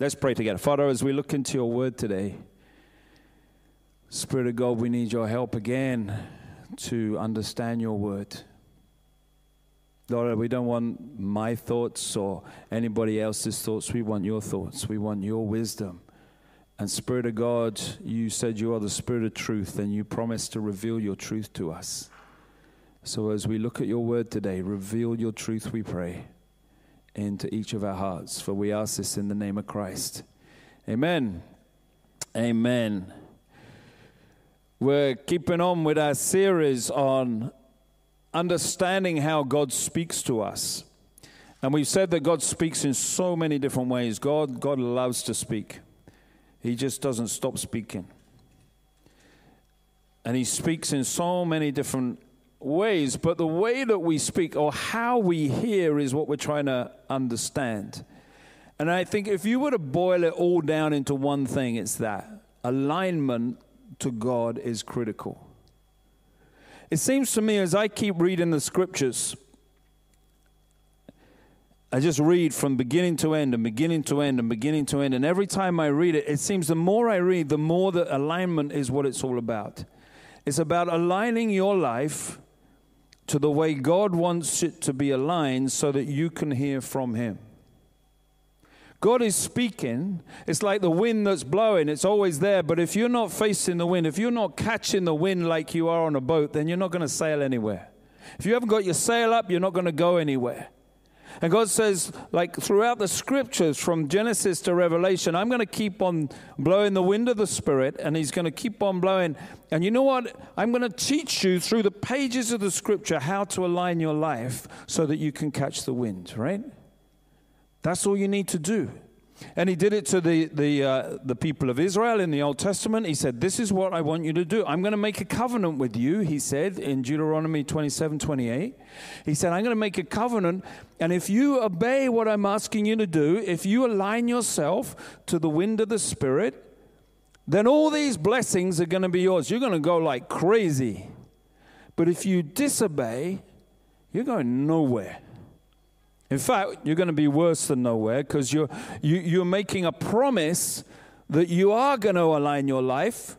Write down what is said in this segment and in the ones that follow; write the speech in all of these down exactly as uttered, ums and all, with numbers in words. Let's pray together. Father, as we look into your word today, Spirit of God, we need your help again to understand your word. Lord, we don't want my thoughts or anybody else's thoughts. We want your thoughts. We want your wisdom. And Spirit of God, you said you are the Spirit of truth, and you promised to reveal your truth to us. So as we look at your word today, reveal your truth, we pray, into each of our hearts. For we ask this in the name of Christ. Amen. Amen. We're keeping on with our series on understanding how God speaks to us. And we've said that God speaks in so many different ways. God, God loves to speak. He just doesn't stop speaking. And he speaks in so many different ways, but the way that we speak or how we hear is what we're trying to understand. And I think if you were to boil it all down into one thing, it's that alignment to God is critical. It seems to me as I keep reading the scriptures, I just read from beginning to end and beginning to end and beginning to end. And every time I read it, it seems the more I read, the more that alignment is what it's all about. It's about aligning your life to the way God wants it to be aligned so that you can hear from him. God is speaking. It's like the wind that's blowing. It's always there. But if you're not facing the wind, if you're not catching the wind like you are on a boat, then you're not going to sail anywhere. If you haven't got your sail up, you're not going to go anywhere. And God says, like throughout the scriptures, from Genesis to Revelation, I'm going to keep on blowing the wind of the Spirit, and he's going to keep on blowing. And you know what? I'm going to teach you through the pages of the scripture how to align your life so that you can catch the wind, right? That's all you need to do. And he did it to the the, uh, the people of Israel in the Old Testament. He said, this is what I want you to do. I'm going to make a covenant with you, he said, in Deuteronomy twenty-seven, twenty-eight. He said, I'm going to make a covenant, and if you obey what I'm asking you to do, if you align yourself to the wind of the Spirit, then all these blessings are going to be yours. You're going to go like crazy. But if you disobey, you're going nowhere. In fact, you're going to be worse than nowhere, because you're, you, you're making a promise that you are going to align your life,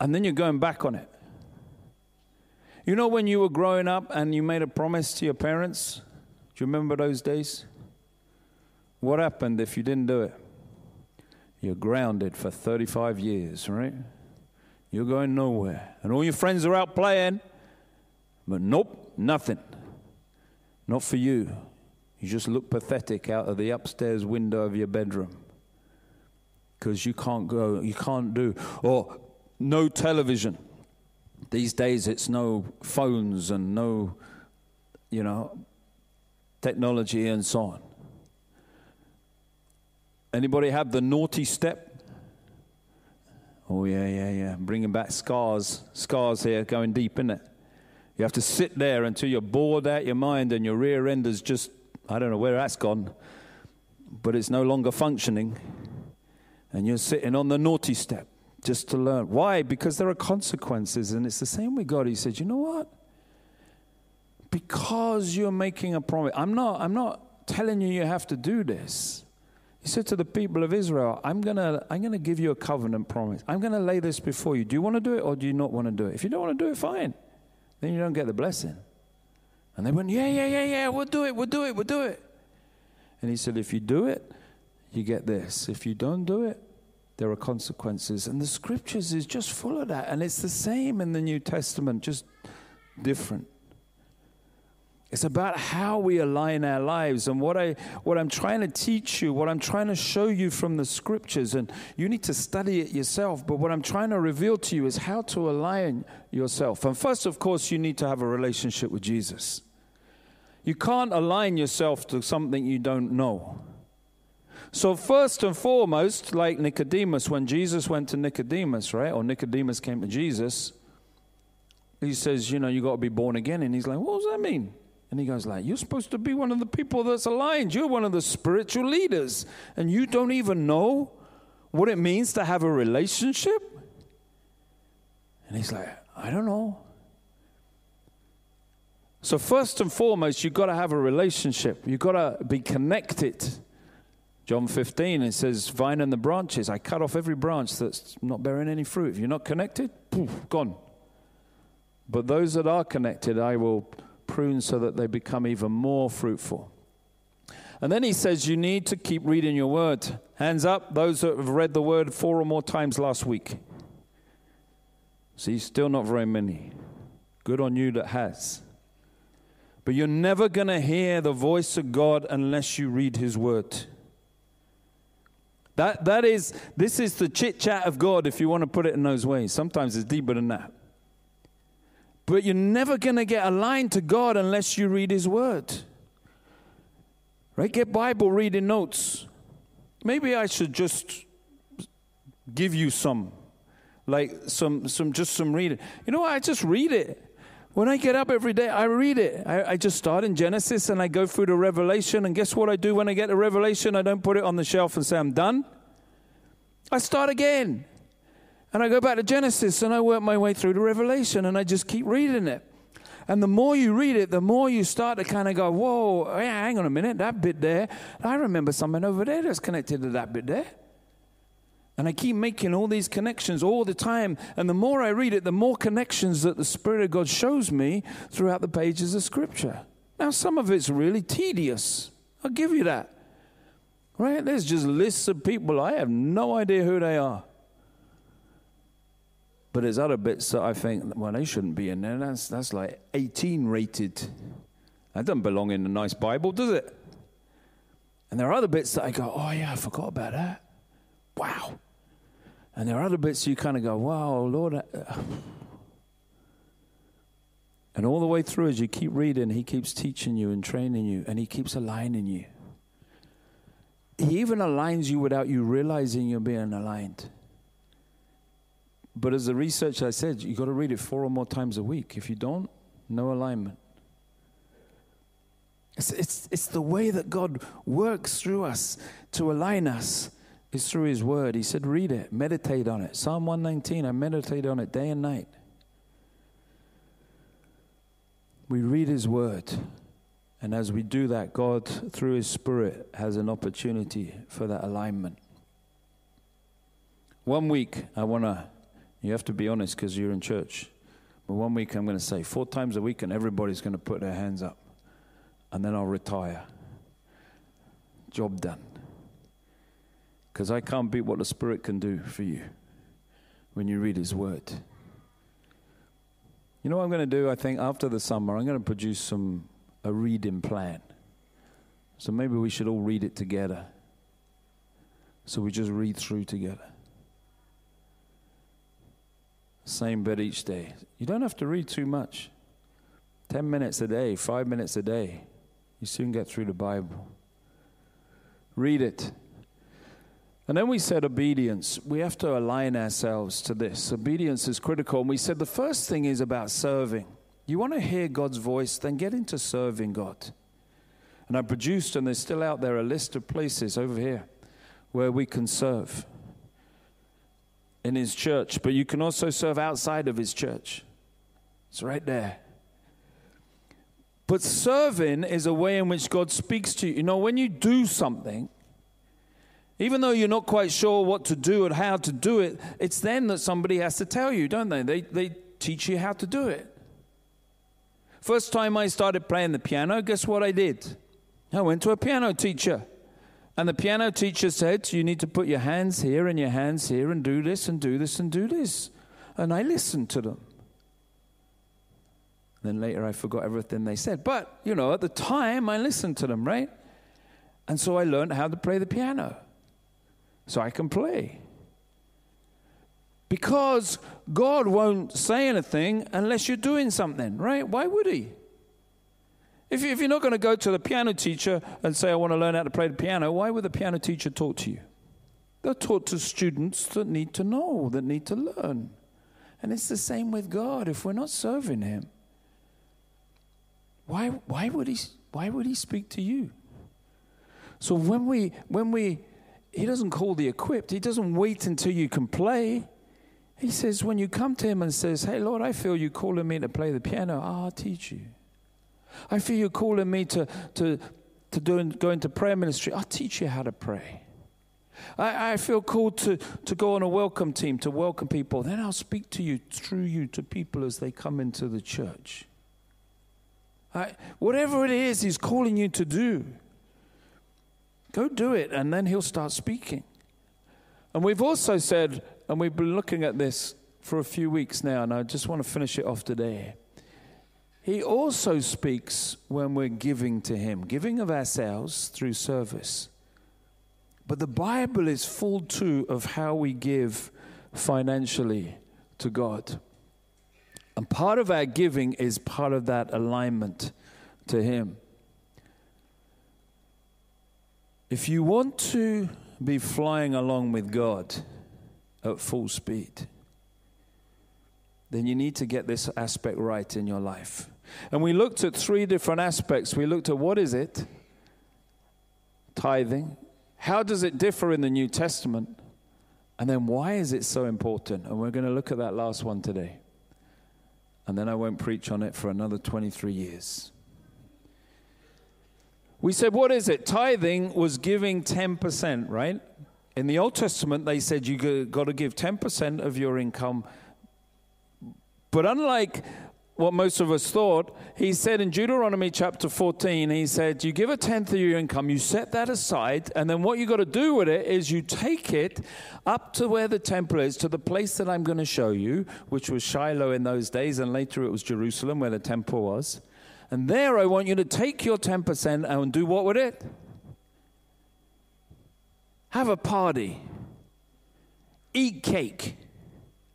and then you're going back on it. You know when you were growing up and you made a promise to your parents? Do you remember those days? What happened if you didn't do it? You're grounded for thirty-five years, right? You're going nowhere. And all your friends are out playing, but nope, nothing. Not for you. You just look pathetic out of the upstairs window of your bedroom because you can't go, you can't do, or no television. These days it's no phones and no, you know, technology and so on. Anybody have the naughty step? Oh, yeah, yeah, yeah. Bringing back scars, scars here going deep, isn't it? You have to sit there until you're bored out your mind and your rear end is just, I don't know where that's gone, but it's no longer functioning. And you're sitting on the naughty step just to learn. Why? Because there are consequences, and it's the same with God. He said, you know what? Because you're making a promise. I'm not, I'm not telling you you have to do this. He said to the people of Israel, I'm going to I'm going to give you a covenant promise. I'm going to lay this before you. Do you want to do it or do you not want to do it? If you don't want to do it, fine. Then you don't get the blessing. And they went, yeah, yeah, yeah, yeah, we'll do it, we'll do it, we'll do it. And he said, if you do it, you get this. If you don't do it, there are consequences. And the scriptures is just full of that. And it's the same in the New Testament, just different. It's about how we align our lives. And what, I, what I'm trying to teach you, what I'm trying to show you from the scriptures, and you need to study it yourself, but what I'm trying to reveal to you is how to align yourself. And first, of course, you need to have a relationship with Jesus. You can't align yourself to something you don't know. So first and foremost, like Nicodemus, when Jesus went to Nicodemus, right, or Nicodemus came to Jesus, he says, you know, you got to be born again. And he's like, what does that mean? And he goes like, you're supposed to be one of the people that's aligned. You're one of the spiritual leaders. And you don't even know what it means to have a relationship? And he's like, I don't know. So first and foremost, you've got to have a relationship. You've got to be connected. Do John fifteen, it says, vine and the branches, I cut off every branch that's not bearing any fruit. If you're not connected, poof, gone. But those that are connected, I will prune so that they become even more fruitful. And then he says, you need to keep reading your word. Hands up, those that have read the word four or more times last week. See, still not very many. Good on you that has. But you're never going to hear the voice of God unless you read his word. That that is, this is the chit-chat of God, if you want to put it in those ways. Sometimes it's deeper than that. But you're never going to get aligned to God unless you read his word. Right? Get Bible reading notes. Maybe I should just give you some, like some, some just some reading. You know what? I just read it. When I get up every day, I read it. I, I just start in Genesis and I go through the Revelation. And guess what I do when I get the Revelation? I don't put it on the shelf and say, I'm done. I start again. And I go back to Genesis and I work my way through the Revelation and I just keep reading it. And the more you read it, the more you start to kind of go, whoa, hang on a minute, that bit there. I remember something over there that's connected to that bit there. And I keep making all these connections all the time. And the more I read it, the more connections that the Spirit of God shows me throughout the pages of Scripture. Now, some of it's really tedious. I'll give you that. Right? There's just lists of people. I have no idea who they are. But there's other bits that I think, well, they shouldn't be in there. That's, that's like eighteen rated. That doesn't belong in a nice Bible, does it? And there are other bits that I go, oh, yeah, I forgot about that. Wow. And there are other bits you kind of go, wow, Lord. And all the way through as you keep reading, he keeps teaching you and training you, and he keeps aligning you. He even aligns you without you realizing you're being aligned. But as the research I said, you've got to read it four or more times a week. If you don't, no alignment. It's, it's, it's the way that God works through us to align us. It's through his word. He said, read it, meditate on it. Psalm one nineteen, I meditate on it day and night. We read his word. And as we do that, God, through his Spirit, has an opportunity for that alignment. One week, I want to, you have to be honest because you're in church. But one week, I'm going to say four times a week and everybody's going to put their hands up. And then I'll retire. Job done. Because I can't beat what the Spirit can do for you when you read his word. You know what I'm going to do? I think after the summer, I'm going to produce some a reading plan. So maybe we should all read it together. So we just read through together. Same bit each day. You don't have to read too much. Ten minutes a day, five minutes a day. You soon get through the Bible. Read it. And then we said obedience. We have to align ourselves to this. Obedience is critical. And we said the first thing is about serving. You want to hear God's voice, then get into serving God. And I produced, and there's still out there, a list of places over here where we can serve in his church. But you can also serve outside of his church. It's right there. But serving is a way in which God speaks to you. You know, when you do something, even though you're not quite sure what to do and how to do it, it's then that somebody has to tell you, don't they? They they teach you how to do it. First time I started playing the piano, guess what I did? I went to a piano teacher. And the piano teacher said, you need to put your hands here and your hands here and do this and do this and do this. And I listened to them. Then later I forgot everything they said. But, you know, at the time I listened to them, right? And so I learned how to play the piano. So I can play. Because God won't say anything unless you're doing something, right? Why would he? If you're not going to go to the piano teacher and say, I want to learn how to play the piano, why would the piano teacher talk to you? They're taught to students that need to know, that need to learn. And it's the same with God. If we're not serving him, why, why would he, why would he speak to you? So when we, when we, he doesn't call the equipped. He doesn't wait until you can play. He says, when you come to him and says, hey, Lord, I feel you calling me to play the piano, I'll teach you. I feel you calling me to, to to do in, go into prayer ministry, I'll teach you how to pray. I, I feel called to, to go on a welcome team, to welcome people. Then I'll speak to you, through you, to people as they come into the church. I, whatever it is he's calling you to do, go do it, and then he'll start speaking. And we've also said, and we've been looking at this for a few weeks now, and I just want to finish it off today. He also speaks when we're giving to him, giving of ourselves through service. But the Bible is full too of how we give financially to God. And part of our giving is part of that alignment to him. If you want to be flying along with God at full speed, then you need to get this aspect right in your life. And we looked at three different aspects. We looked at what is it? Tithing. How does it differ in the New Testament? And then why is it so important? And we're going to look at that last one today. And then I won't preach on it for another twenty-three years. We said, what is it? Tithing was giving ten percent, right? In the Old Testament, they said you got to give ten percent of your income. But unlike what most of us thought, he said in Deuteronomy chapter fourteen, he said, you give a tenth of your income, you set that aside, and then what you got to do with it is you take it up to where the temple is, to the place that I'm going to show you, which was Shiloh in those days, and later it was Jerusalem where the temple was. And there I want you to take your ten percent and do what with it? Have a party. Eat cake.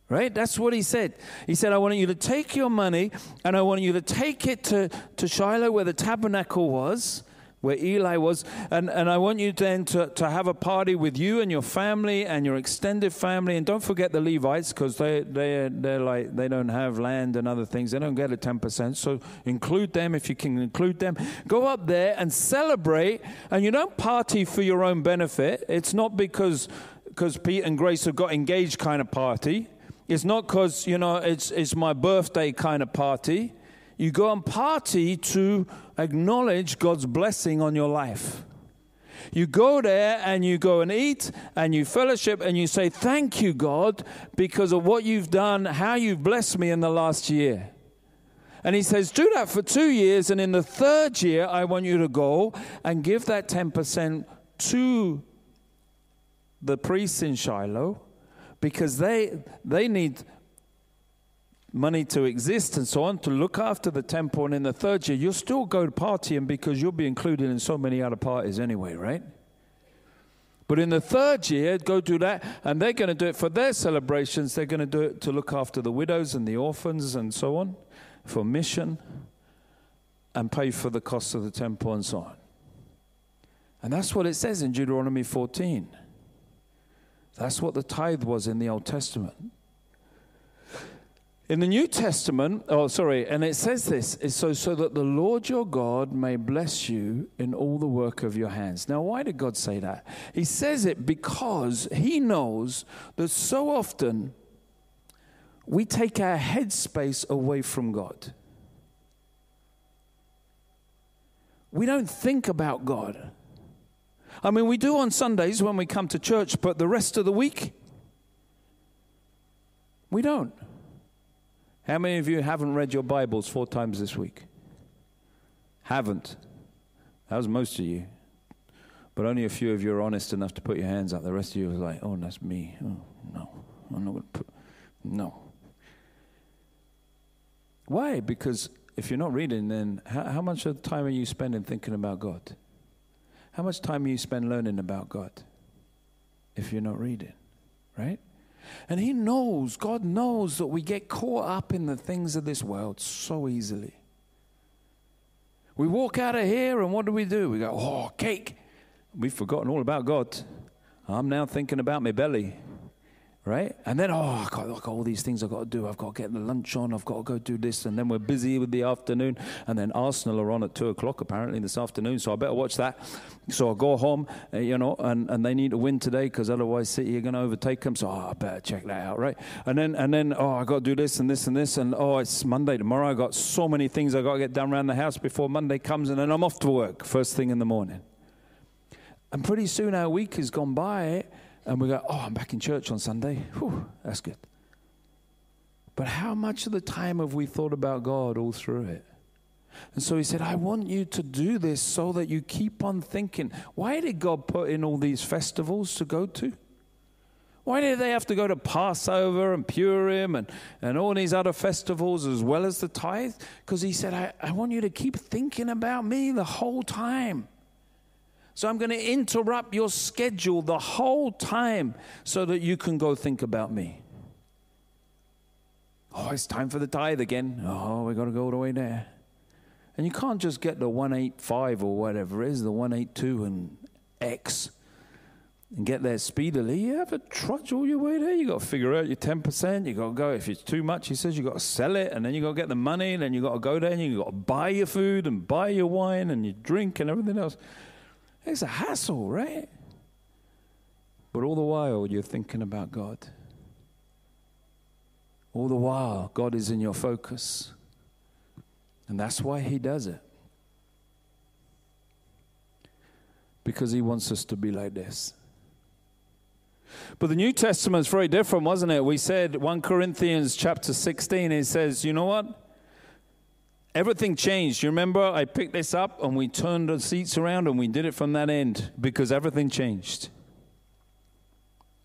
Right? That's what he said. He said, I want you to take your money and I want you to take it to, to Shiloh where the tabernacle was, where Eli was, and, and I want you then to, to have a party with you and your family and your extended family, and don't forget the Levites, because they, they, they're like, they don't have land and other things. They don't get a ten percent, so include them if you can include them. Go up there and celebrate, and you don't party for your own benefit. It's not because because Pete and Grace have got engaged kind of party. It's not because, you know, it's it's my birthday kind of party. You go and party to acknowledge God's blessing on your life. You go there and you go and eat and you fellowship and you say, thank you, God, because of what you've done, how you've blessed me in the last year. And he says, do that for two years. And in the third year, I want you to go and give that ten percent to the priests in Shiloh, because they they need money to exist and so on, to look after the temple. And in the third year, you'll still go partying because you'll be included in so many other parties anyway, right? But in the third year, go do that, and they're going to do it for their celebrations. They're going to do it to look after the widows and the orphans and so on, for mission, and pay for the cost of the temple and so on. And that's what it says in Deuteronomy fourteen. That's what the tithe was in the Old Testament. In the New Testament, oh, sorry, and it says this, it's so, so that the Lord your God may bless you in all the work of your hands. Now, why did God say that? He says it because he knows that so often we take our headspace away from God. We don't think about God. I mean, we do on Sundays when we come to church, but the rest of the week, we don't. How many of you haven't read your Bibles four times this week? Haven't. That was most of you. But only a few of you are honest enough to put your hands up. The rest of you are like, oh, that's me. Oh, no. I'm not going to put... No. Why? Because if you're not reading, then how, how much of the time are you spending thinking about God? How much time do you spend learning about God if you're not reading, right? And he knows, God knows that we get caught up in the things of this world so easily. We walk out of here and what do we do? We go, oh, cake. We've forgotten all about God. I'm now thinking about my belly, Right? And then, oh, I've got, I've got all these things I've got to do. I've got to get the lunch on. I've got to go do this. And then we're busy with the afternoon. And then Arsenal are on at two o'clock, apparently, this afternoon. So I better watch that. So I go home, uh, you know, and, and they need to win today because otherwise City are going to overtake them. So oh, I better check that out, right? And then, and then oh, I've got to do this and this and this. And, oh, it's Monday tomorrow. I've got so many things I've got to get done around the house before Monday comes. And then I'm off to work first thing in the morning. And pretty soon our week has gone by. And we go, oh, I'm back in church on Sunday. Whew, that's good. But how much of the time have we thought about God all through it? And so he said, I want you to do this so that you keep on thinking. Why did God put in all these festivals to go to? Why did they have to go to Passover and Purim and, and all these other festivals as well as the tithe? Because he said, I, I want you to keep thinking about me the whole time. So I'm going to interrupt your schedule the whole time so that you can go think about me. Oh, it's time for the tithe again. Oh, we got to go all the way there. And you can't just get the one eighty-five or whatever it is, the one eighty-two and X, and get there speedily. You have to trudge all your way there. You got to figure out your ten percent. You got to go. If it's too much, he says, you got to sell it, and then you got to get the money, and then you got to go there, and you got to buy your food and buy your wine and your drink and everything else. It's a hassle, right? But all the while, you're thinking about God. All the while, God is in your focus. And that's why he does it. Because he wants us to be like this. But the New Testament's very different, wasn't it? We said, First Corinthians chapter sixteen, it says, you know what? Everything changed. You remember I picked this up and we turned the seats around and we did it from that end because everything changed.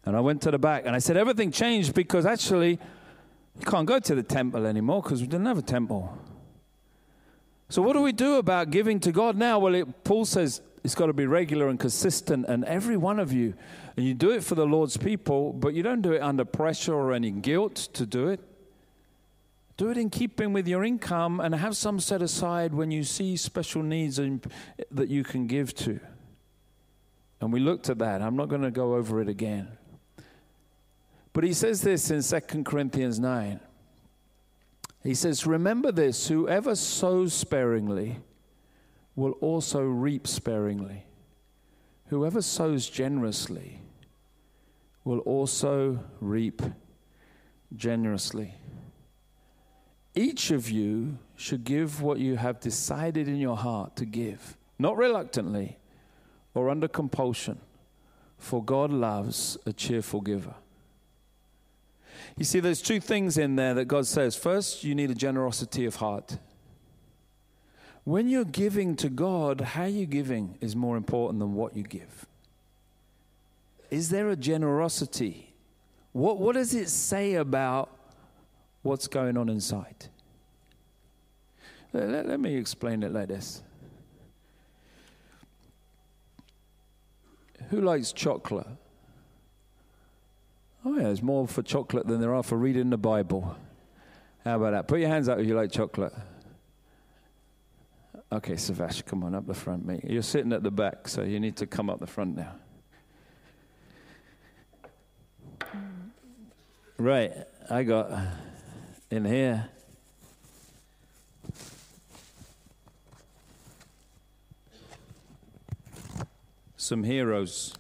And I went to the back and I said, everything changed because actually you can't go to the temple anymore because we didn't have a temple. So what do we do about giving to God now? Well, it, Paul says it's got to be regular and consistent and every one of you. And you do it for the Lord's people, but you don't do it under pressure or any guilt to do it. Do it in keeping with your income and have some set aside when you see special needs that you can give to. And we looked at that. I'm not going to go over it again. But he says this in Second Corinthians nine. He says, remember this, whoever sows sparingly will also reap sparingly. Whoever sows generously will also reap generously. Each of you should give what you have decided in your heart to give, not reluctantly or under compulsion, for God loves a cheerful giver. You see, there's two things in there that God says. First, you need a generosity of heart. When you're giving to God, how you're giving is more important than what you give. Is there a generosity? What, what does it say about what's going on inside? Let, let, let me explain it like this. Who likes chocolate? Oh, yeah, there's more for chocolate than there are for reading the Bible. How about that? Put your hands up if you like chocolate. Okay, Savash, come on up the front, mate. You're sitting at the back, so you need to come up the front now. Right, I got... in here. Some heroes.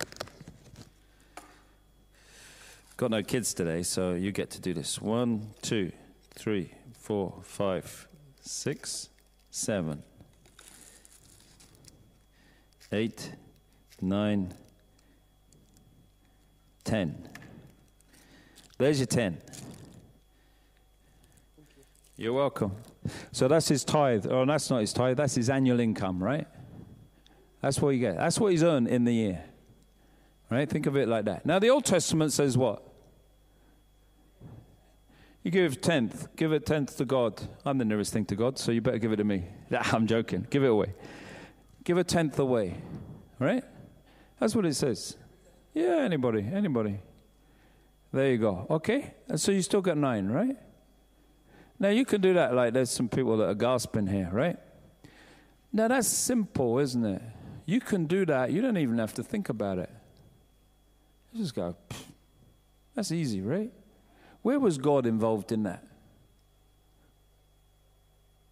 Got no kids today, so you get to do this. One, two, three, four, five, six, seven, eight, nine, ten. There's your ten. You're welcome. So that's his tithe. Oh, that's not his tithe. That's his annual income, right? That's what you get. That's what he's earned in the year. Right? Think of it like that. Now, the Old Testament says what? You give tenth. Give a tenth to God. I'm the nearest thing to God, so you better give it to me. Nah, I'm joking. Give it away. Give a tenth away. Right? That's what it says. Yeah, anybody. Anybody. There you go. Okay? And so you still got nine, right? Now, you can do that like there's some people that are gasping here, right? Now, that's simple, isn't it? You can do that. You don't even have to think about it. You just go, pfft. That's easy, right? Where was God involved in that?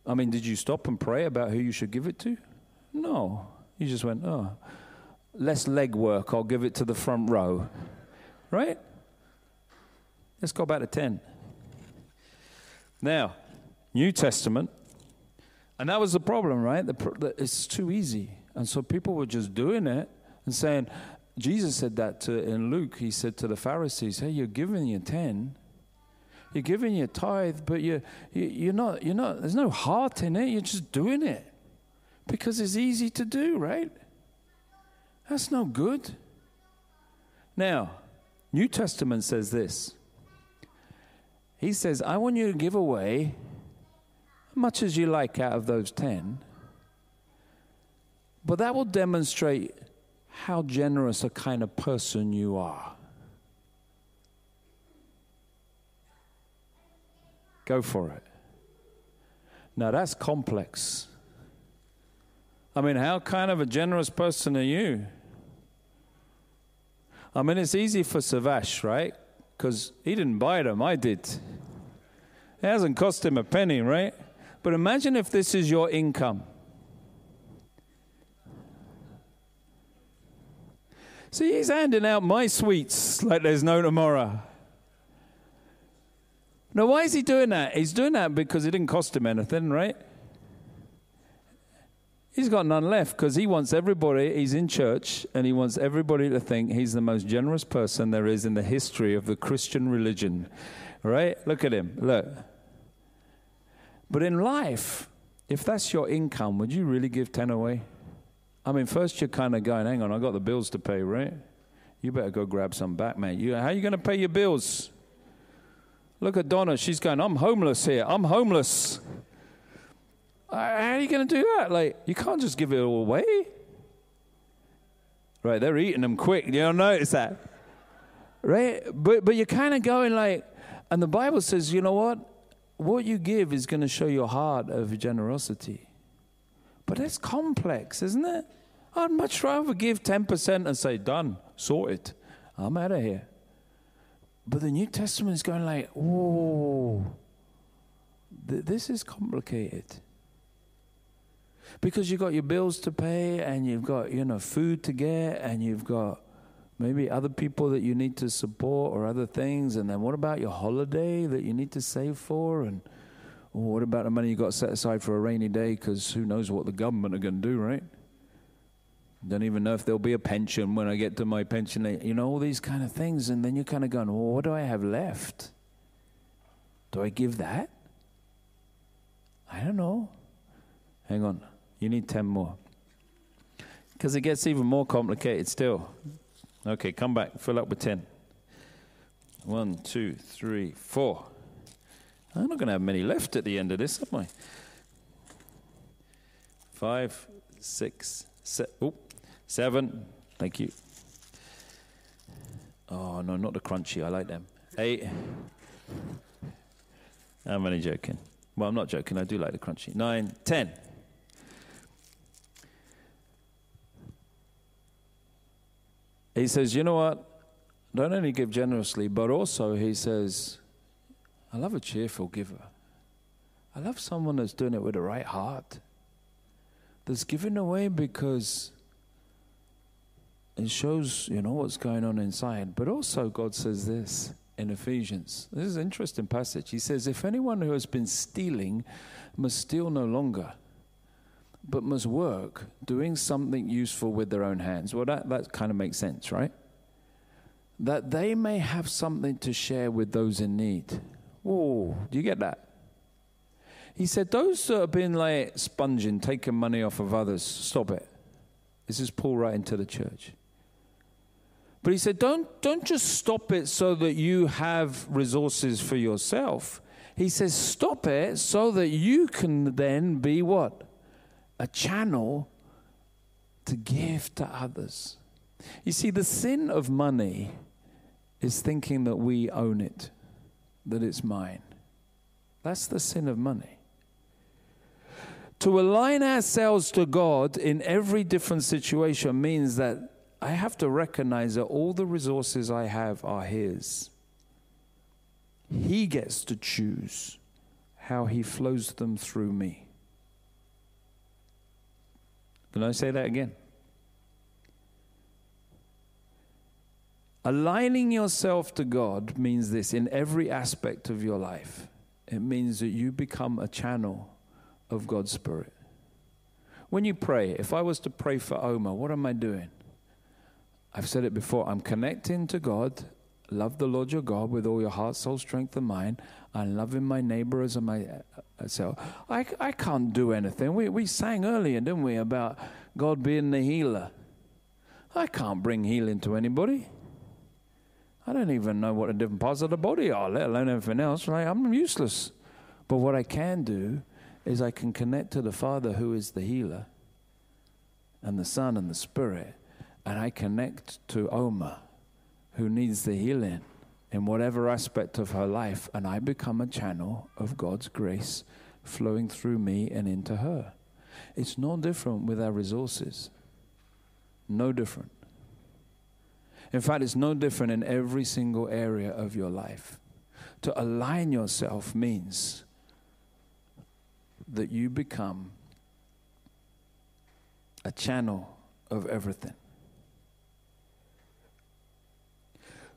I mean, did you stop and pray about who you should give it to? No. You just went, oh, less leg work, I'll give it to the front row. Right? Let's go back to ten. Now, New Testament. And that was the problem, right? The pr- the, it's too easy. And so people were just doing it and saying, Jesus said that to, in Luke, he said to the Pharisees, hey, you're giving your ten, you're giving your tithe, but you're, you, you're not, you're not, there's no heart in it, you're just doing it because it's easy to do, right? That's no good. Now, New Testament says this. He says, I want you to give away much as you like out of those ten, but that will demonstrate how generous a kind of person you are. Go for it. Now that's complex. I mean, how kind of a generous person are you? I mean, it's easy for Savash, right? Because he didn't buy them, I did. It hasn't cost him a penny, right? But imagine if this is your income. See, he's handing out my sweets like there's no tomorrow. Now, why is he doing that? He's doing that because it didn't cost him anything, right? He's got none left because he wants everybody, he's in church, and he wants everybody to think he's the most generous person there is in the history of the Christian religion, right? Look at him, look. But in life, if that's your income, would you really give ten away? I mean, first you're kind of going, hang on, I got the bills to pay, right? You better go grab some back, mate. You, how are you going to pay your bills? Look at Donna. She's going, I'm homeless here. I'm homeless. Uh, how are you going to do that? Like, you can't just give it all away. Right, they're eating them quick. You don't notice that. Right? But, but you're kind of going like, and the Bible says, you know what? What you give is going to show your heart of generosity. But that's complex, isn't it? I'd much rather give ten percent and say, done, sorted. I'm out of here. But the New Testament is going like, whoa, th- this is complicated. Because you've got your bills to pay and you've got, you know, food to get and you've got maybe other people that you need to support or other things. And then what about your holiday that you need to save for? And Or what about the money you got set aside for a rainy day? Because who knows what the government are going to do, right? Don't even know if there'll be a pension when I get to my pension. You know, all these kind of things. And then you're kind of going, well, what do I have left? Do I give that? I don't know. Hang on. You need ten more. Because it gets even more complicated still. Okay, come back. Fill up with ten. One, two, three, four. I'm not going to have many left at the end of this, am I? Five, six, se- oh, seven. Thank you. Oh, no, not the crunchy. I like them. Eight. I'm only joking. Well, I'm not joking. I do like the crunchy. Nine, ten. He says, you know what? Don't only give generously, but also he says, I love a cheerful giver. I love someone that's doing it with the right heart. That's giving away because it shows, you know, what's going on inside. But also God says this in Ephesians. This is an interesting passage. He says, if anyone who has been stealing must steal no longer, but must work, doing something useful with their own hands. Well, that, that kind of makes sense, right? That they may have something to share with those in need. Whoa, do you get that? He said, those that have been like sponging, taking money off of others, stop it. This is pulled right into the church. But he said, don't, don't just stop it so that you have resources for yourself. He says, stop it so that you can then be what? A channel to give to others. You see, the sin of money is thinking that we own it. That it's mine. That's the sin of money. To align ourselves to God in every different situation means that I have to recognize that all the resources I have are His. He gets to choose how he flows them through me. Then I say that again. Aligning yourself to God means this in every aspect of your life. It means that you become a channel of God's Spirit. When you pray, if I was to pray for Omar, what am I doing? I've said it before, I'm connecting to God. Love the Lord your God with all your heart, soul, strength, and mind. And loving my neighbor as myself. I, I can't do anything. We, we sang earlier, didn't we, about God being the healer. I can't bring healing to anybody. I don't even know what the different parts of the body are, let alone everything else, right? I'm useless. But what I can do is I can connect to the Father who is the healer and the Son and the Spirit, and I connect to Oma, who needs the healing in whatever aspect of her life, and I become a channel of God's grace flowing through me and into her. It's no different with our resources. No different. In fact, it's no different in every single area of your life. To align yourself means that you become a channel of everything.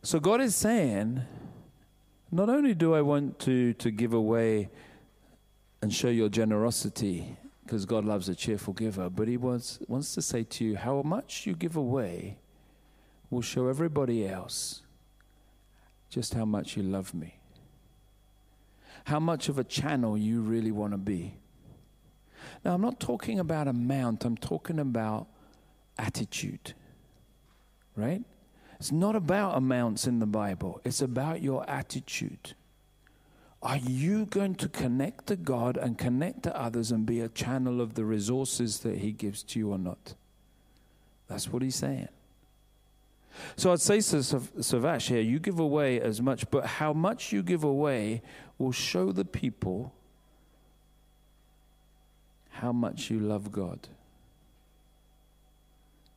So God is saying, not only do I want to, to give away and show your generosity, because God loves a cheerful giver, but he wants, wants to say to you, how much you give away will show everybody else just how much you love me, how much of a channel you really want to be. Now, I'm not talking about amount. I'm talking about attitude, right? It's not about amounts in the Bible. It's about your attitude. Are you going to connect to God and connect to others and be a channel of the resources that he gives to you or not? That's what he's saying. So I'd say to Savash here, you give away as much, but how much you give away will show the people how much you love God.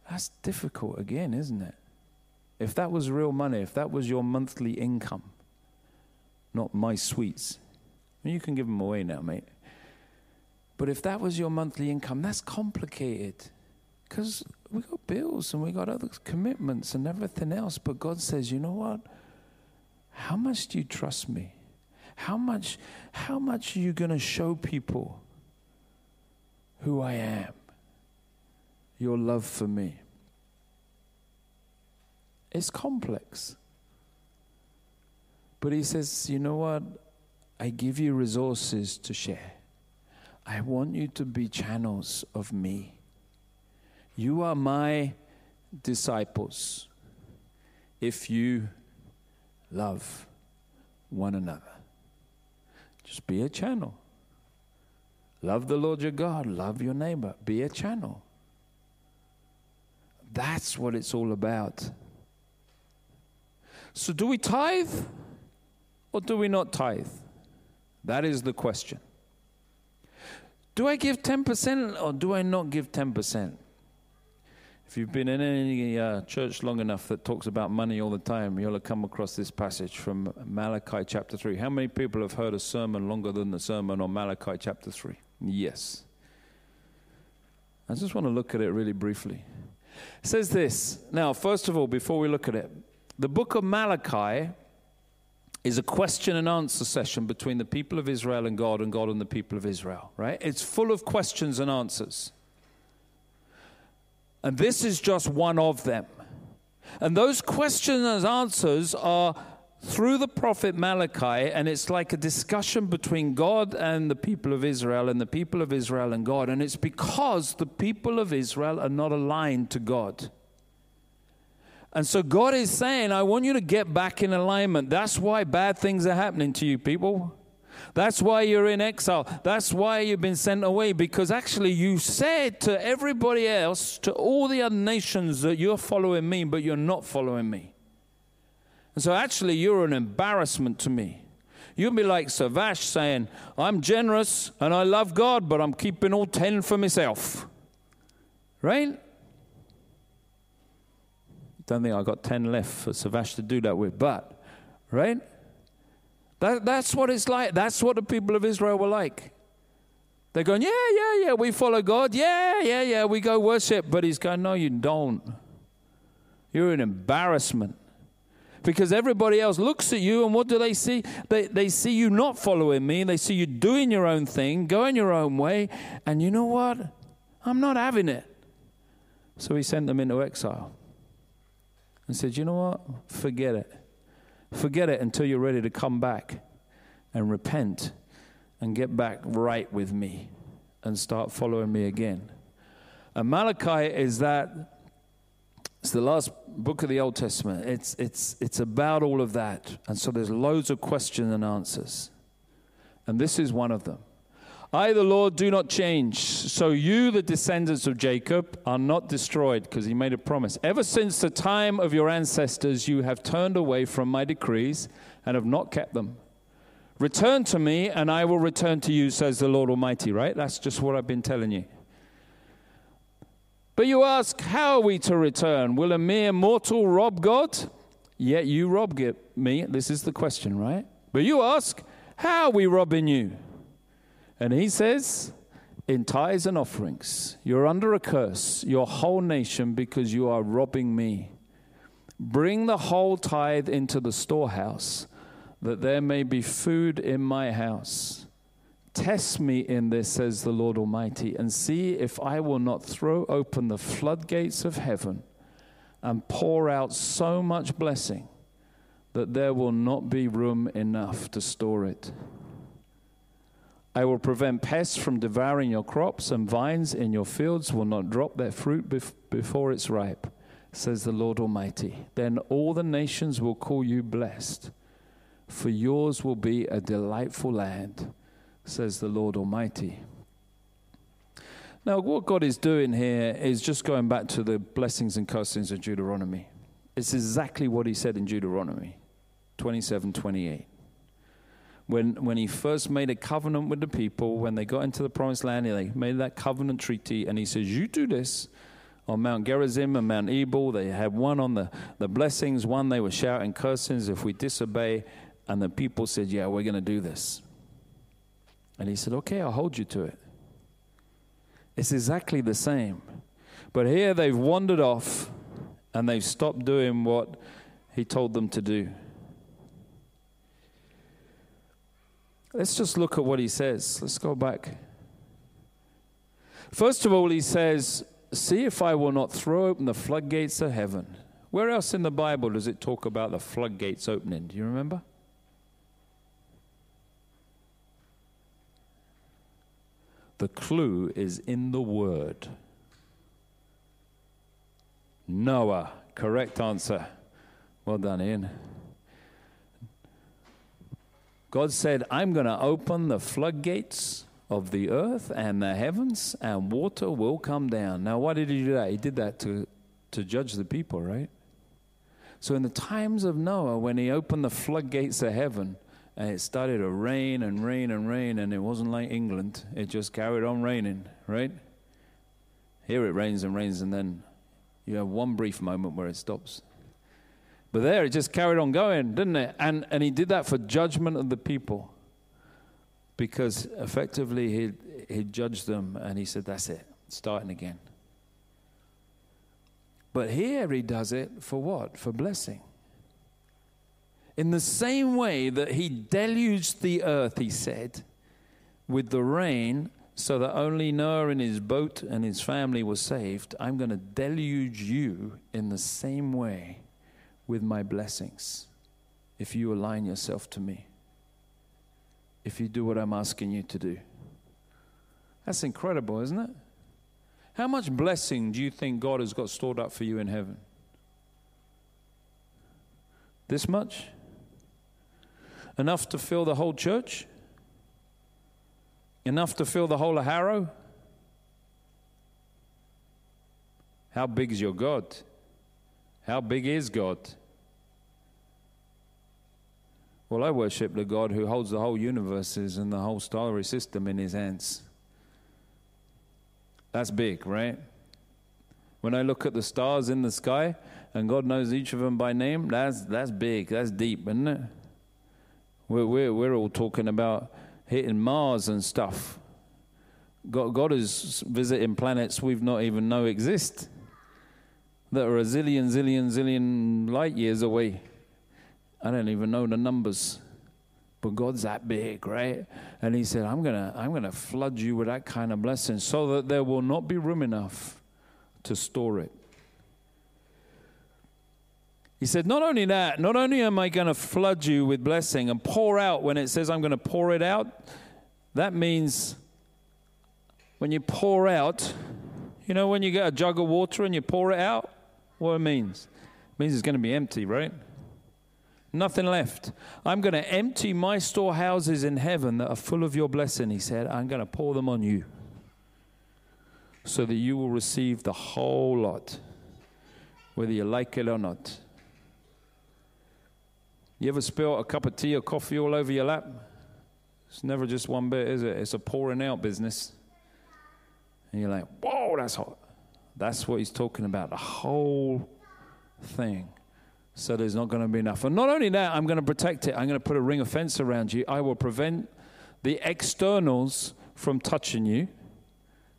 That's difficult again, isn't it? If that was real money, if that was your monthly income, not my sweets, you can give them away now, mate. But if that was your monthly income, that's complicated because we got bills and we got other commitments and everything else. But God says, you know what? How much do you trust me? How much, how much are you going to show people who I am, your love for me? It's complex. But he says, you know what? I give you resources to share. I want you to be channels of me. You are my disciples if you love one another. Just be a channel. Love the Lord your God. Love your neighbor. Be a channel. That's what it's all about. So do we tithe or do we not tithe? That is the question. Do I give ten percent or do I not give ten percent? If you've been in any uh, church long enough that talks about money all the time, you'll have come across this passage from Malachi chapter three. How many people have heard a sermon longer than the sermon on Malachi chapter three? Yes. I just want to look at it really briefly. It says this. Now, first of all, before we look at it, the book of Malachi is a question and answer session between the people of Israel and God, and God and the people of Israel, right? It's full of questions and answers. And this is just one of them. And those questions and answers are through the prophet Malachi, and it's like a discussion between God and the people of Israel, and the people of Israel and God. And it's because the people of Israel are not aligned to God. And so God is saying, I want you to get back in alignment. That's why bad things are happening to you, people. That's why you're in exile. That's why you've been sent away. Because actually you said to everybody else, to all the other nations, that you're following me, but you're not following me. And so actually you're an embarrassment to me. You'll be like Savash saying, I'm generous and I love God, but I'm keeping all ten for myself. Right? Don't think I got ten left for Savash to do that with, but, right? That, that's what it's like. That's what the people of Israel were like. They're going, yeah, yeah, yeah, we follow God. Yeah, yeah, yeah, we go worship. But he's going, no, you don't. You're an embarrassment. Because everybody else looks at you, and what do they see? They they see you not following me. They see you doing your own thing, going your own way. And you know what? I'm not having it. So he sent them into exile and said, you know what? Forget it. Forget it until you're ready to come back and repent and get back right with me and start following me again. And Malachi is that. It's the last book of the Old Testament. It's it's it's about all of that. And so there's loads of questions and answers. And this is one of them. I, the Lord, do not change. So you, the descendants of Jacob, are not destroyed, because he made a promise. Ever since the time of your ancestors, you have turned away from my decrees and have not kept them. Return to me, and I will return to you, says the Lord Almighty, right? That's just what I've been telling you. But you ask, how are we to return? Will a mere mortal rob God? Yet you rob me. This is the question, right? But you ask, how are we robbing you? And he says, in tithes and offerings. You're under a curse, your whole nation, because you are robbing me. Bring the whole tithe into the storehouse, that there may be food in my house. Test me in this, says the Lord Almighty, and see if I will not throw open the floodgates of heaven and pour out so much blessing that there will not be room enough to store it. I will prevent pests from devouring your crops, and vines in your fields will not drop their fruit bef- before it's ripe, says the Lord Almighty. Then all the nations will call you blessed, for yours will be a delightful land, says the Lord Almighty. Now, what God is doing here is just going back to the blessings and cursings of Deuteronomy. It's exactly what he said in Deuteronomy twenty-seven, twenty-eight. When, when he first made a covenant with the people, when they got into the promised land, they made that covenant treaty, and he says, you do this on Mount Gerizim and Mount Ebal. They had one on the, the blessings, one they were shouting cursings if we disobey, and the people said, yeah, we're going to do this. And he said, okay, I'll hold you to it. It's exactly the same. But here they've wandered off, and they've stopped doing what he told them to do. Let's just look at what he says. Let's go back. First of all, he says, see if I will not throw open the floodgates of heaven. Where else in the Bible does it talk about the floodgates opening? Do you remember? The clue is in the word. Noah, correct answer. Well done, Ian. God said, I'm going to open the floodgates of the earth and the heavens, and water will come down. Now, why did he do that? He did that to, to judge the people, right? So in the times of Noah, when he opened the floodgates of heaven, and it started to rain and rain and rain, and it wasn't like England. It just carried on raining, right? Here it rains and rains, and then you have one brief moment where it stops. But there, it just carried on going, didn't it? And and he did that for judgment of the people, because effectively he he judged them, and he said, that's it, starting again. But here he does it for what? For blessing. In the same way that he deluged the earth, he said, with the rain, so that only Noah and his boat and his family were saved, I'm going to deluge you in the same way with my blessings, if you align yourself to me, if you do what I'm asking you to do. That's incredible, isn't it? How much blessing do you think God has got stored up for you in heaven? This much? Enough to fill the whole church? Enough to fill the whole of Harrow? How big is your God? How big is God? Well, I worship the God who holds the whole universes and the whole starry system in his hands. That's big, right? When I look at the stars in the sky, and God knows each of them by name, that's that's big, that's deep, isn't it? We're, we're, we're all talking about hitting Mars and stuff. God, God is visiting planets we've not even know exist that are a zillion, zillion, zillion light years away. I don't even know the numbers, but God's that big, right? And he said, I'm gonna, I'm gonna flood you with that kind of blessing so that there will not be room enough to store it. He said, not only that, not only am I going to flood you with blessing and pour out, when it says I'm going to pour it out, that means when you pour out, you know when you get a jug of water and you pour it out, what it means? It means it's going to be empty, right? Nothing left. I'm going to empty my storehouses in heaven that are full of your blessing, he said. I'm going to pour them on you so that you will receive the whole lot, whether you like it or not. You ever spill a cup of tea or coffee all over your lap? It's never just one bit, is it? It's a pouring out business. And you're like, whoa, that's hot. That's what he's talking about, the whole thing. So there's not going to be enough. And not only that, I'm going to protect it. I'm going to put a ring of fence around you. I will prevent the externals from touching you,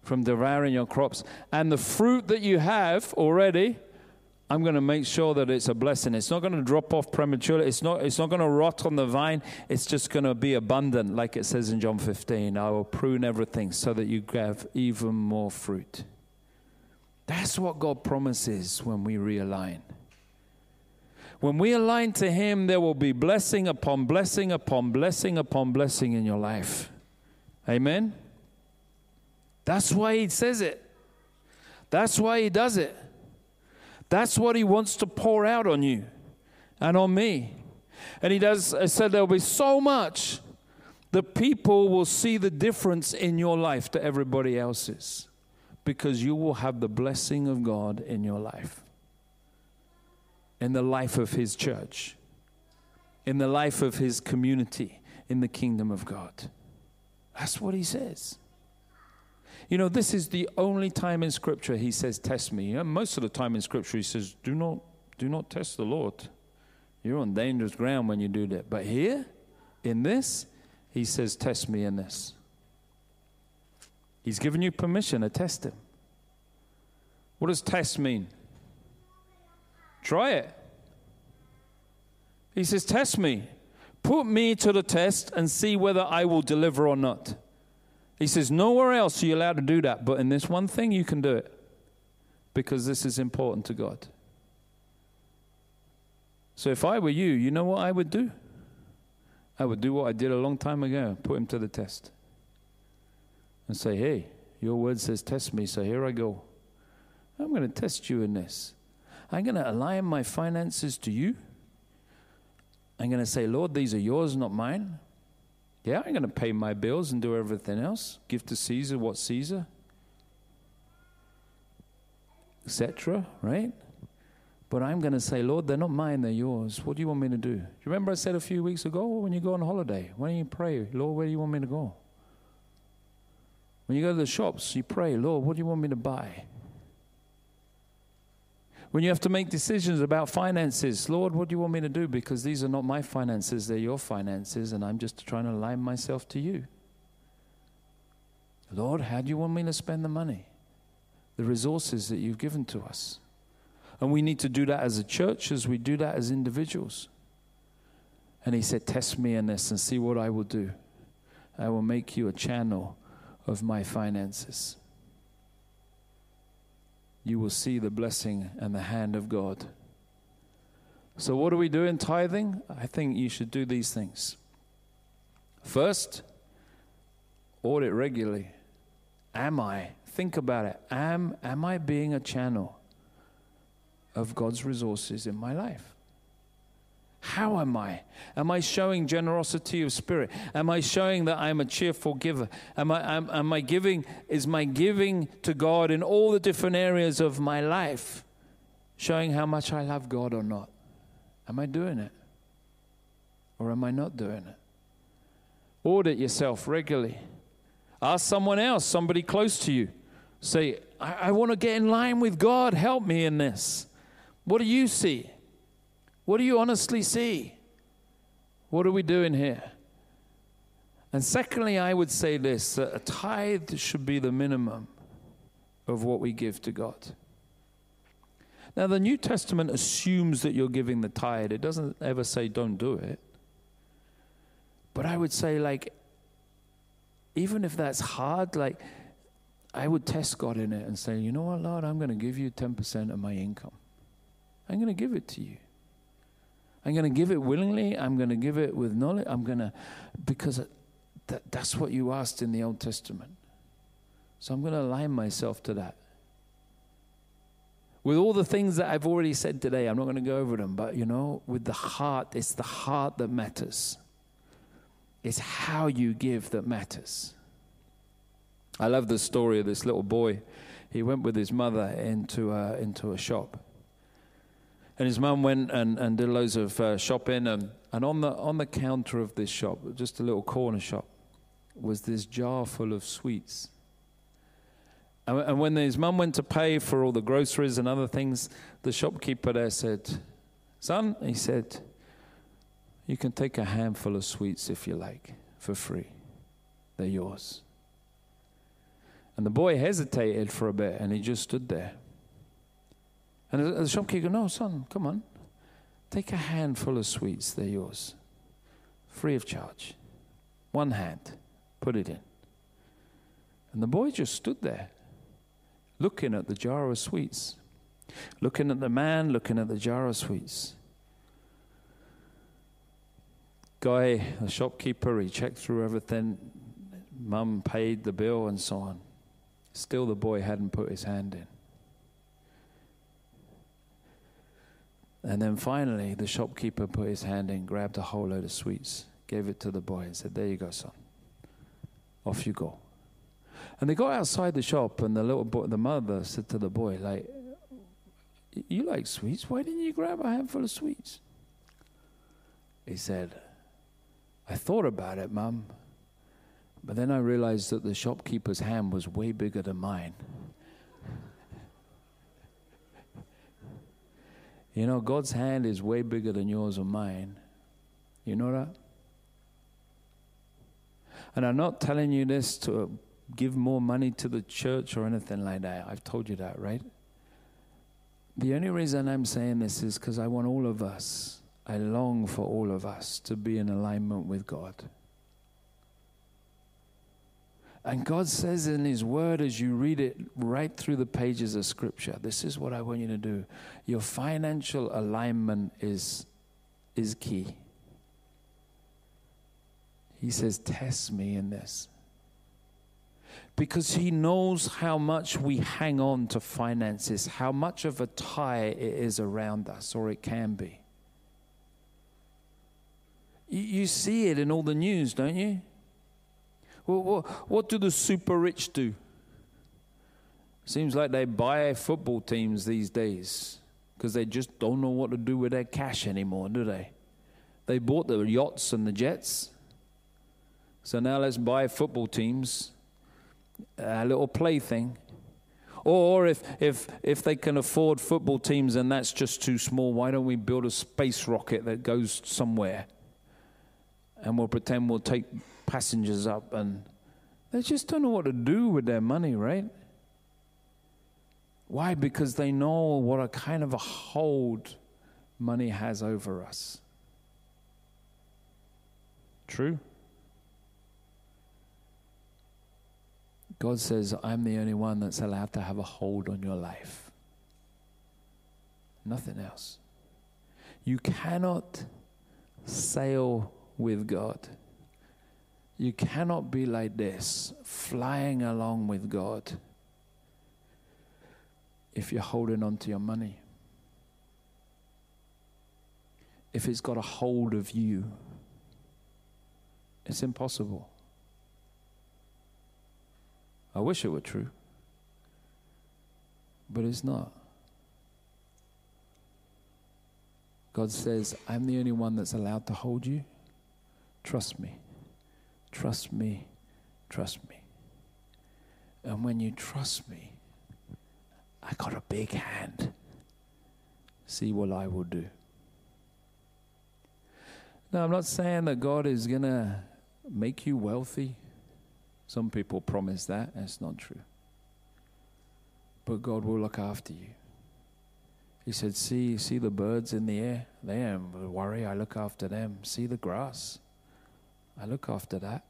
from devouring your crops. And the fruit that you have already, I'm going to make sure that it's a blessing. It's not going to drop off prematurely. It's not, it's not going to rot on the vine. It's just going to be abundant, like it says in John fifteen. I will prune everything so that you have even more fruit. That's what God promises when we realign. When we align to Him, there will be blessing upon blessing upon blessing upon blessing in your life. Amen? That's why He says it. That's why He does it. That's what He wants to pour out on you and on me. And He does, I said, there will be so much that people will see the difference in your life to everybody else's, because you will have the blessing of God in your life, in the life of His church, in the life of His community, in the kingdom of God. That's what He says. You know, this is the only time in Scripture He says, test me. You know, most of the time in Scripture He says, do not do not test the Lord. You're on dangerous ground when you do that. But here, in this, He says, test me in this. He's given you permission to test Him. What does test mean? Try it. He says, test me. Put me to the test and see whether I will deliver or not. He says, nowhere else are you allowed to do that, but in this one thing you can do it, because this is important to God. So if I were you, you know what I would do? I would do what I did a long time ago, put Him to the test and say, hey, your word says test me, so here I go. I'm going to test you in this. I'm going to align my finances to you. I'm going to say, Lord, these are yours, not mine. Yeah, I'm going to pay my bills and do everything else. Give to Caesar what Caesar, et cetera, right? But I'm going to say, Lord, they're not mine, they're yours. What do you want me to do? Do you remember I said a few weeks ago, when you go on holiday, why don't you pray, Lord, where do you want me to go? When you go to the shops, you pray, Lord, what do you want me to buy? When you have to make decisions about finances, Lord, what do you want me to do? Because these are not my finances, they're your finances, and I'm just trying to align myself to you. Lord, how do you want me to spend the money, the resources that you've given to us? And we need to do that as a church, as we do that as individuals. And He said, test me in this and see what I will do. I will make you a channel of my finances. You will see the blessing and the hand of God. So what do we do in tithing? I think you should do these things. First, audit regularly. Am I? Think about it. Am, am I being a channel of God's resources in my life? How am I? Am I showing generosity of spirit? Am I showing that I'm a cheerful giver? Am I, am, am I giving, is my giving to God in all the different areas of my life showing how much I love God or not? Am I doing it? Or am I not doing it? Audit yourself regularly. Ask someone else, somebody close to you. Say, I, I want to get in line with God. Help me in this. What do you see? What do you honestly see? What are we doing here? And secondly, I would say this, that a tithe should be the minimum of what we give to God. Now, the New Testament assumes that you're giving the tithe. It doesn't ever say don't do it. But I would say, like, even if that's hard, like, I would test God in it and say, you know what, Lord, I'm going to give you ten percent of my income. I'm going to give it to you. I'm going to give it willingly. I'm going to give it with knowledge. I'm going to, because th- that's what you asked in the Old Testament. So I'm going to align myself to that. With all the things that I've already said today, I'm not going to go over them, but, you know, with the heart, it's the heart that matters. It's how you give that matters. I love the story of this little boy. He went with his mother into a, into a shop. And his mum went and, and did loads of uh, shopping. And, and on the on the counter of this shop, just a little corner shop, was this jar full of sweets. And, and when his mum went to pay for all the groceries and other things, the shopkeeper there said, son, he said, you can take a handful of sweets if you like, for free. They're yours. And the boy hesitated for a bit, and he just stood there. And the shopkeeper, no, son, come on. Take a handful of sweets. They're yours. Free of charge. One hand. Put it in. And the boy just stood there, looking at the jar of sweets. Looking at the man, looking at the jar of sweets. Guy, the shopkeeper, he checked through everything. Mum paid the bill and so on. Still the boy hadn't put his hand in. And then finally, the shopkeeper put his hand in, grabbed a whole load of sweets, gave it to the boy and said, there you go, son. Off you go. And they got outside the shop, and the little boy, the mother said to the boy, like, you like sweets? Why didn't you grab a handful of sweets? He said, I thought about it, Mum, but then I realized that the shopkeeper's hand was way bigger than mine. You know, God's hand is way bigger than yours or mine. You know that? And I'm not telling you this to give more money to the church or anything like that. I've told you that, right? The only reason I'm saying this is because I want all of us, I long for all of us to be in alignment with God. And God says in his word, as you read it right through the pages of scripture, this is what I want you to do. Your financial alignment is, is key. He says, test me in this. Because he knows how much we hang on to finances, how much of a tie it is around us, or it can be. You, you see it in all the news, don't you? What, what do the super rich do? Seems like they buy football teams these days because they just don't know what to do with their cash anymore, do they? They bought the yachts and the jets. So now let's buy football teams, a little play thing. Or if, if, if they can afford football teams and that's just too small, why don't we build a space rocket that goes somewhere? And we'll pretend we'll take passengers up, and they just don't know what to do with their money, right? Why? Because they know what a kind of a hold money has over us. True? God says, I'm the only one that's allowed to have a hold on your life. Nothing else. You cannot sail with God. You cannot be like this, flying along with God, if you're holding on to your money. If it's got a hold of you, it's impossible. I wish it were true, but it's not. God says, I'm the only one that's allowed to hold you. Trust me. Trust me, trust me. And when you trust me, I got a big hand. See what I will do. Now, I'm not saying that God is going to make you wealthy. Some people promise that. That's not true. But God will look after you. He said, see, see the birds in the air. They don't worry. I look after them. See the grass. I look after that.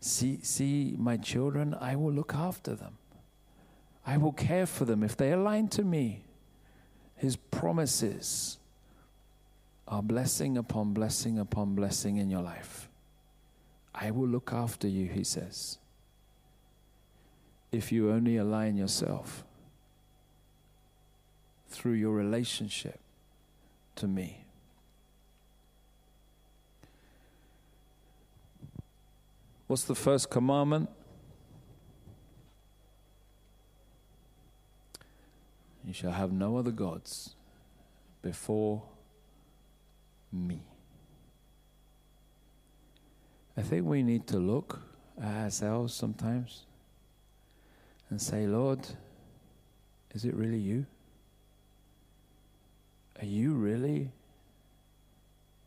See, see my children. I will look after them. I will care for them if they align to me. His promises are blessing upon blessing upon blessing in your life. I will look after you, he says. If you only align yourself through your relationship to me. What's the first commandment? You shall have no other gods before me. I think we need to look at ourselves sometimes and say, Lord, is it really you? Are you really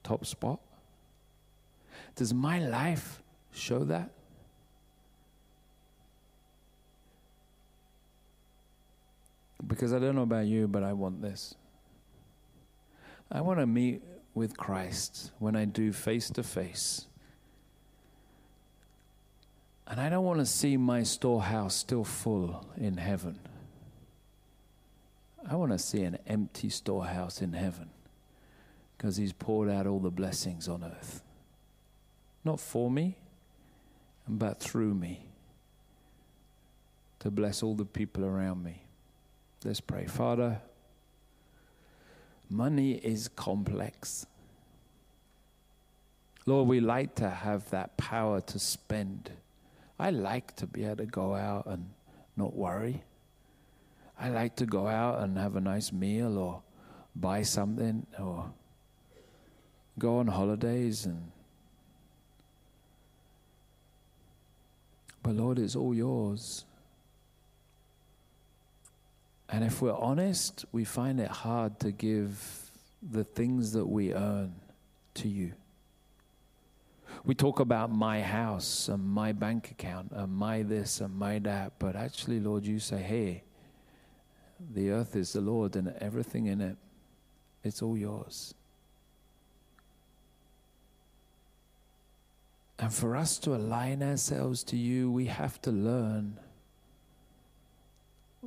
top spot? Does my life show that? Because I don't know about you, but I want this. I want to meet with Christ when I do face to face. And I don't want to see my storehouse still full in heaven. I want to see an empty storehouse in heaven because he's poured out all the blessings on earth. Not for me, but through me to bless all the people around me. Let's pray. Father, money is complex. Lord, we like to have that power to spend. I like to be able to go out and not worry. I like to go out and have a nice meal or buy something or go on holidays. And But Lord, it's all yours. And if we're honest, we find it hard to give the things that we earn to you. We talk about my house and my bank account and my this and my that, but actually, Lord, you say, hey, the earth is the Lord and everything in it, it's all yours. And for us to align ourselves to you, we have to learn,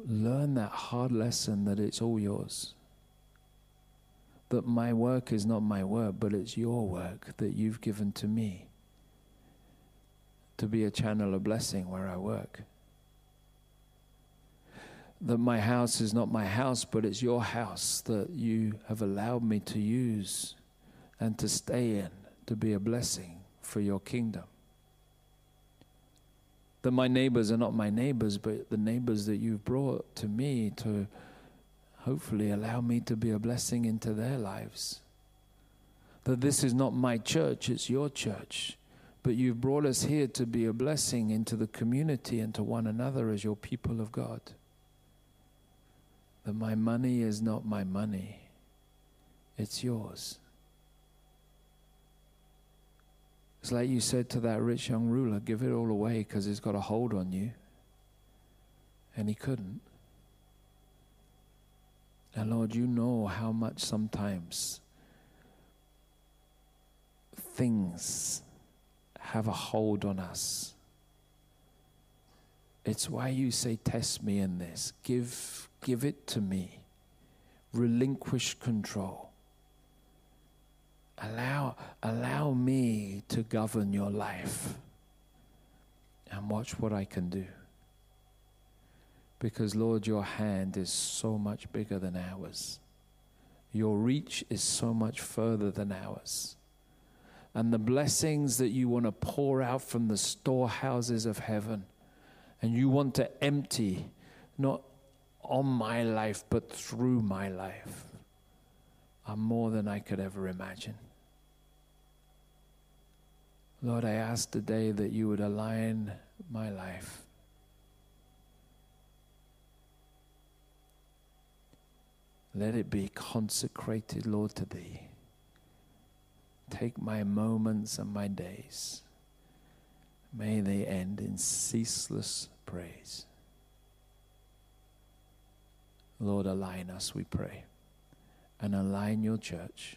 learn that hard lesson that it's all yours. That my work is not my work, but it's your work that you've given to me to be a channel of blessing where I work. That my house is not my house, but it's your house that you have allowed me to use and to stay in, to be a blessing for your kingdom. That my neighbors are not my neighbors, but the neighbors that you've brought to me to hopefully allow me to be a blessing into their lives. That this is not my church, it's your church. But you've brought us here to be a blessing into the community and to one another as your people of God. That my money is not my money, it's yours. It's like you said to that rich young ruler, give it all away because he's got a hold on you. And he couldn't. And Lord, you know how much sometimes things have a hold on us. It's why you say, test me in this. Give, give it to me. Relinquish control. Allow, allow me to govern your life and watch what I can do. Because, Lord, your hand is so much bigger than ours. Your reach is so much further than ours. And the blessings that you want to pour out from the storehouses of heaven, and you want to empty, not on my life, but through my life, are more than I could ever imagine. Lord, I ask today that you would align my life. Let it be consecrated, Lord, to thee. Take my moments and my days. May they end in ceaseless praise. Lord, align us, we pray, and align your church.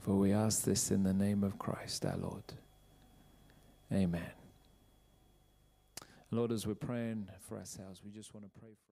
For we ask this in the name of Christ our Lord. Amen. Lord, as we're praying for ourselves, we just want to pray for